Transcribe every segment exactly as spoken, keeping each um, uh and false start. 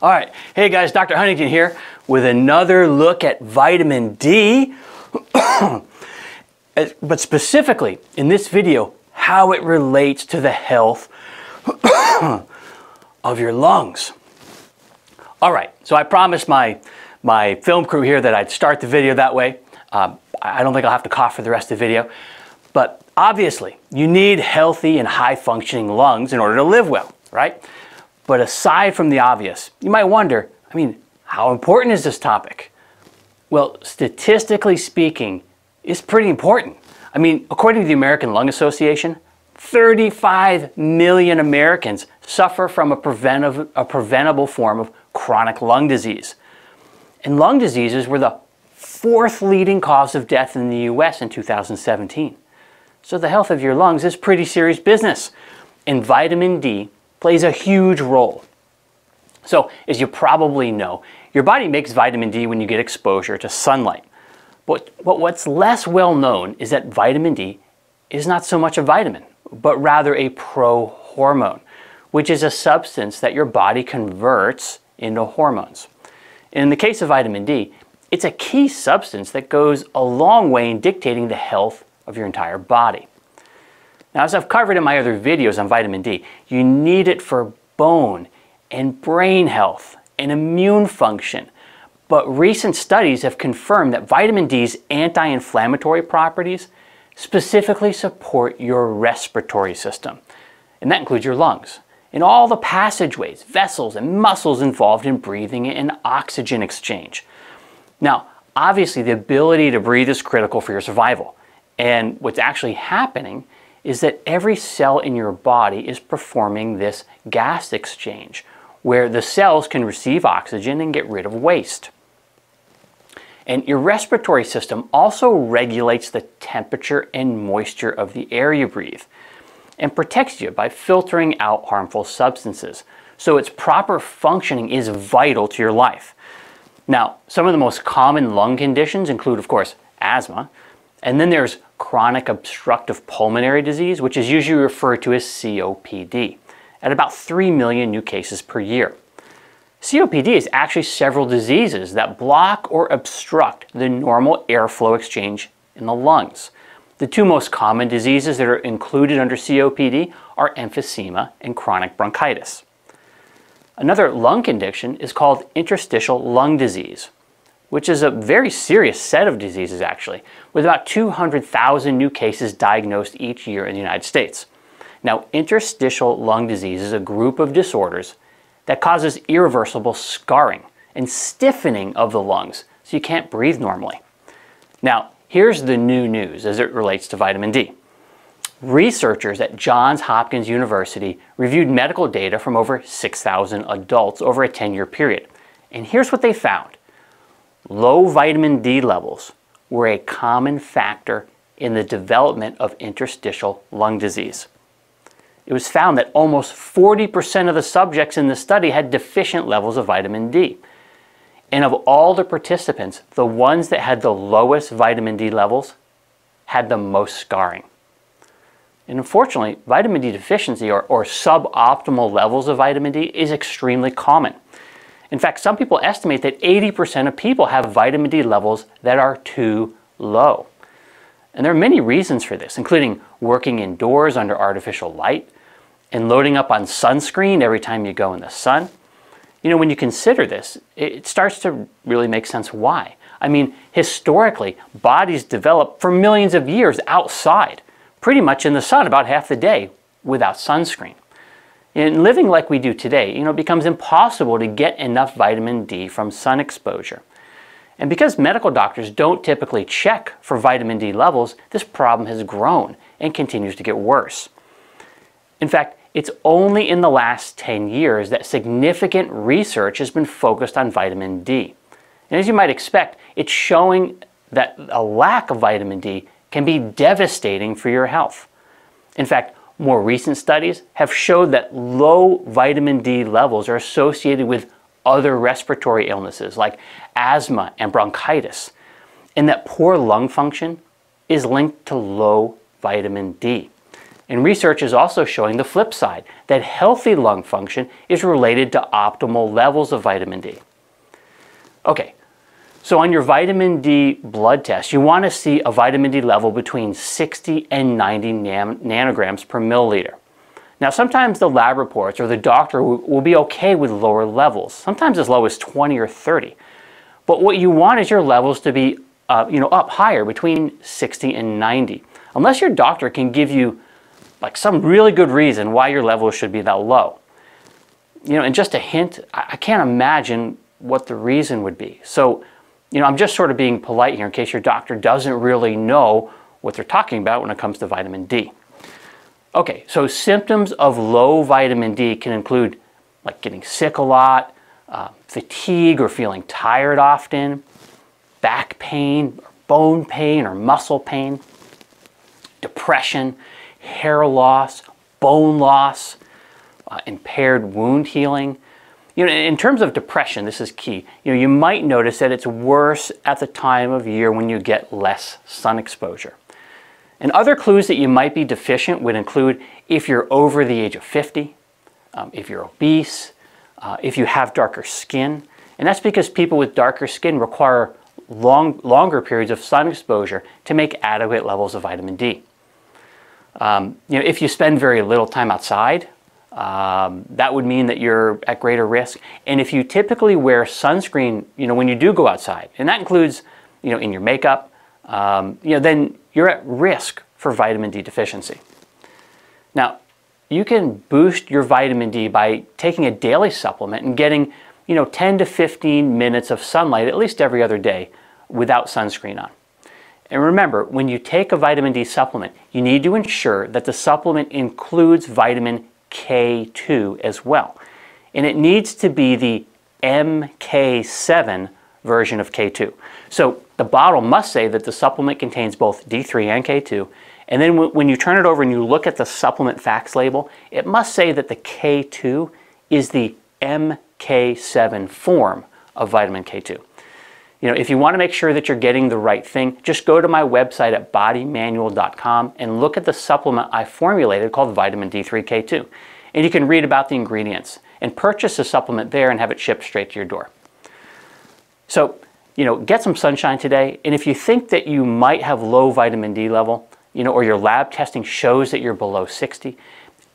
All right, hey guys, Doctor Huntington here with another look at vitamin D, but specifically in this video, how it relates to the health of your lungs. All right, so I promised my, my film crew here that I'd start the video that way. Um, I don't think I'll have to cough for the rest of the video, but obviously you need healthy and high functioning lungs in order to live well, right? But aside from the obvious, you might wonder, I mean, how important is this topic? Well, statistically speaking, it's pretty important. I mean, according to the American Lung Association, thirty-five million Americans suffer from a, preventive, a preventable form of chronic lung disease. And lung diseases were the fourth leading cause of death in the U S in two thousand seventeen. So the health of your lungs is pretty serious business. And vitamin D plays a huge role. So, as you probably know, your body makes vitamin D when you get exposure to sunlight. But, but what's less well known is that vitamin D is not so much a vitamin, but rather a prohormone, which is a substance that your body converts into hormones. In the case of vitamin D, it's a key substance that goes a long way in dictating the health of your entire body. Now, as I've covered in my other videos on vitamin D, you need it for bone and brain health and immune function. But recent studies have confirmed that vitamin D's anti-inflammatory properties specifically support your respiratory system. And that includes your lungs and all the passageways, vessels, and muscles involved in breathing and oxygen exchange. Now, obviously, the ability to breathe is critical for your survival. And what's actually happening is that every cell in your body is performing this gas exchange, where the cells can receive oxygen and get rid of waste. And your respiratory system also regulates the temperature and moisture of the air you breathe and protects you by filtering out harmful substances. So its proper functioning is vital to your life. Now, some of the most common lung conditions include, of course, asthma, and then there's chronic obstructive pulmonary disease, which is usually referred to as C O P D, at about three million new cases per year. C O P D is actually several diseases that block or obstruct the normal airflow exchange in the lungs. The two most common diseases that are included under C O P D are emphysema and chronic bronchitis. Another lung condition is called interstitial lung disease, which is a very serious set of diseases actually, with about two hundred thousand new cases diagnosed each year in the United States. Now, interstitial lung disease is a group of disorders that causes irreversible scarring and stiffening of the lungs, so you can't breathe normally. Now, here's the new news as it relates to vitamin D. Researchers at Johns Hopkins University reviewed medical data from over six thousand adults over a ten-year period. And here's what they found. Low vitamin D levels were a common factor in the development of interstitial lung disease. It was found that almost forty percent of the subjects in the study had deficient levels of vitamin D. And of all the participants, the ones that had the lowest vitamin D levels had the most scarring. And unfortunately, vitamin D deficiency or, or suboptimal levels of vitamin D is extremely common. In fact, some people estimate that eighty percent of people have vitamin D levels that are too low. And there are many reasons for this, including working indoors under artificial light and loading up on sunscreen every time you go in the sun. You know, when you consider this, it starts to really make sense why. I mean, historically, bodies developed for millions of years outside, pretty much in the sun about half the day without sunscreen. In living like we do today, you know, it becomes impossible to get enough vitamin D from sun exposure. And because medical doctors don't typically check for vitamin D levels, this problem has grown and continues to get worse. In fact, it's only in the last ten years that significant research has been focused on vitamin D. And as you might expect, it's showing that a lack of vitamin D can be devastating for your health. In fact, more recent studies have showed that low vitamin D levels are associated with other respiratory illnesses like asthma and bronchitis, and that poor lung function is linked to low vitamin D. And research is also showing the flip side, that healthy lung function is related to optimal levels of vitamin D. Okay, so on your vitamin D blood test, you want to see a vitamin D level between sixty and ninety nan nanograms per milliliter. Now, sometimes the lab reports or the doctor will, will be okay with lower levels, sometimes as low as twenty or thirty. But what you want is your levels to be uh, you know, up higher, between sixty and ninety. Unless your doctor can give you like some really good reason why your levels should be that low. You know, and just a hint, I, I can't imagine what the reason would be. So, you know, I'm just sort of being polite here in case your doctor doesn't really know what they're talking about when it comes to vitamin D. Okay, so symptoms of low vitamin D can include like getting sick a lot, uh, fatigue or feeling tired often, back pain, or bone pain or muscle pain, depression, hair loss, bone loss, uh, impaired wound healing. You know, in terms of depression, this is key. You know, you might notice that it's worse at the time of year when you get less sun exposure. And other clues that you might be deficient would include if you're over the age of fifty, um, if you're obese, uh, if you have darker skin. And that's because people with darker skin require long, longer periods of sun exposure to make adequate levels of vitamin D. Um, you know, if you spend very little time outside, Um, that would mean that you're at greater risk. And if you typically wear sunscreen, you know, when you do go outside, and that includes, you know, in your makeup, um, you know, then you're at risk for vitamin D deficiency. Now, you can boost your vitamin D by taking a daily supplement and getting, you know, ten to fifteen minutes of sunlight at least every other day without sunscreen on. And remember, when you take a vitamin D supplement, you need to ensure that the supplement includes vitamin K two as well, and it needs to be the M K seven version of K two. So the bottle must say that the supplement contains both D three and K two, and then w when you turn it over and you look at the supplement facts label, it must say that the K two is the M K seven form of vitamin K two. You know, if you want to make sure that you're getting the right thing, just go to my website at body manual dot com and look at the supplement I formulated called Vitamin D three K two. And you can read about the ingredients and purchase a supplement there and have it shipped straight to your door. So, you know, get some sunshine today. And if you think that you might have low vitamin D level, you know, or your lab testing shows that you're below sixty,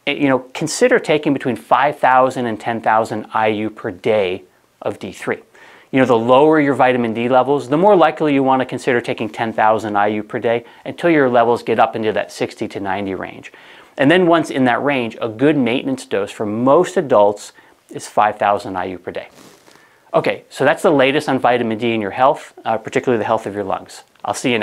you know, consider taking between five thousand and ten thousand I U per day of D three. You know, the lower your vitamin D levels, the more likely you want to consider taking ten thousand I U per day until your levels get up into that sixty to ninety range. And then once in that range, a good maintenance dose for most adults is five thousand I U per day. Okay, so that's the latest on vitamin D and your health, uh, particularly the health of your lungs. I'll see you next time.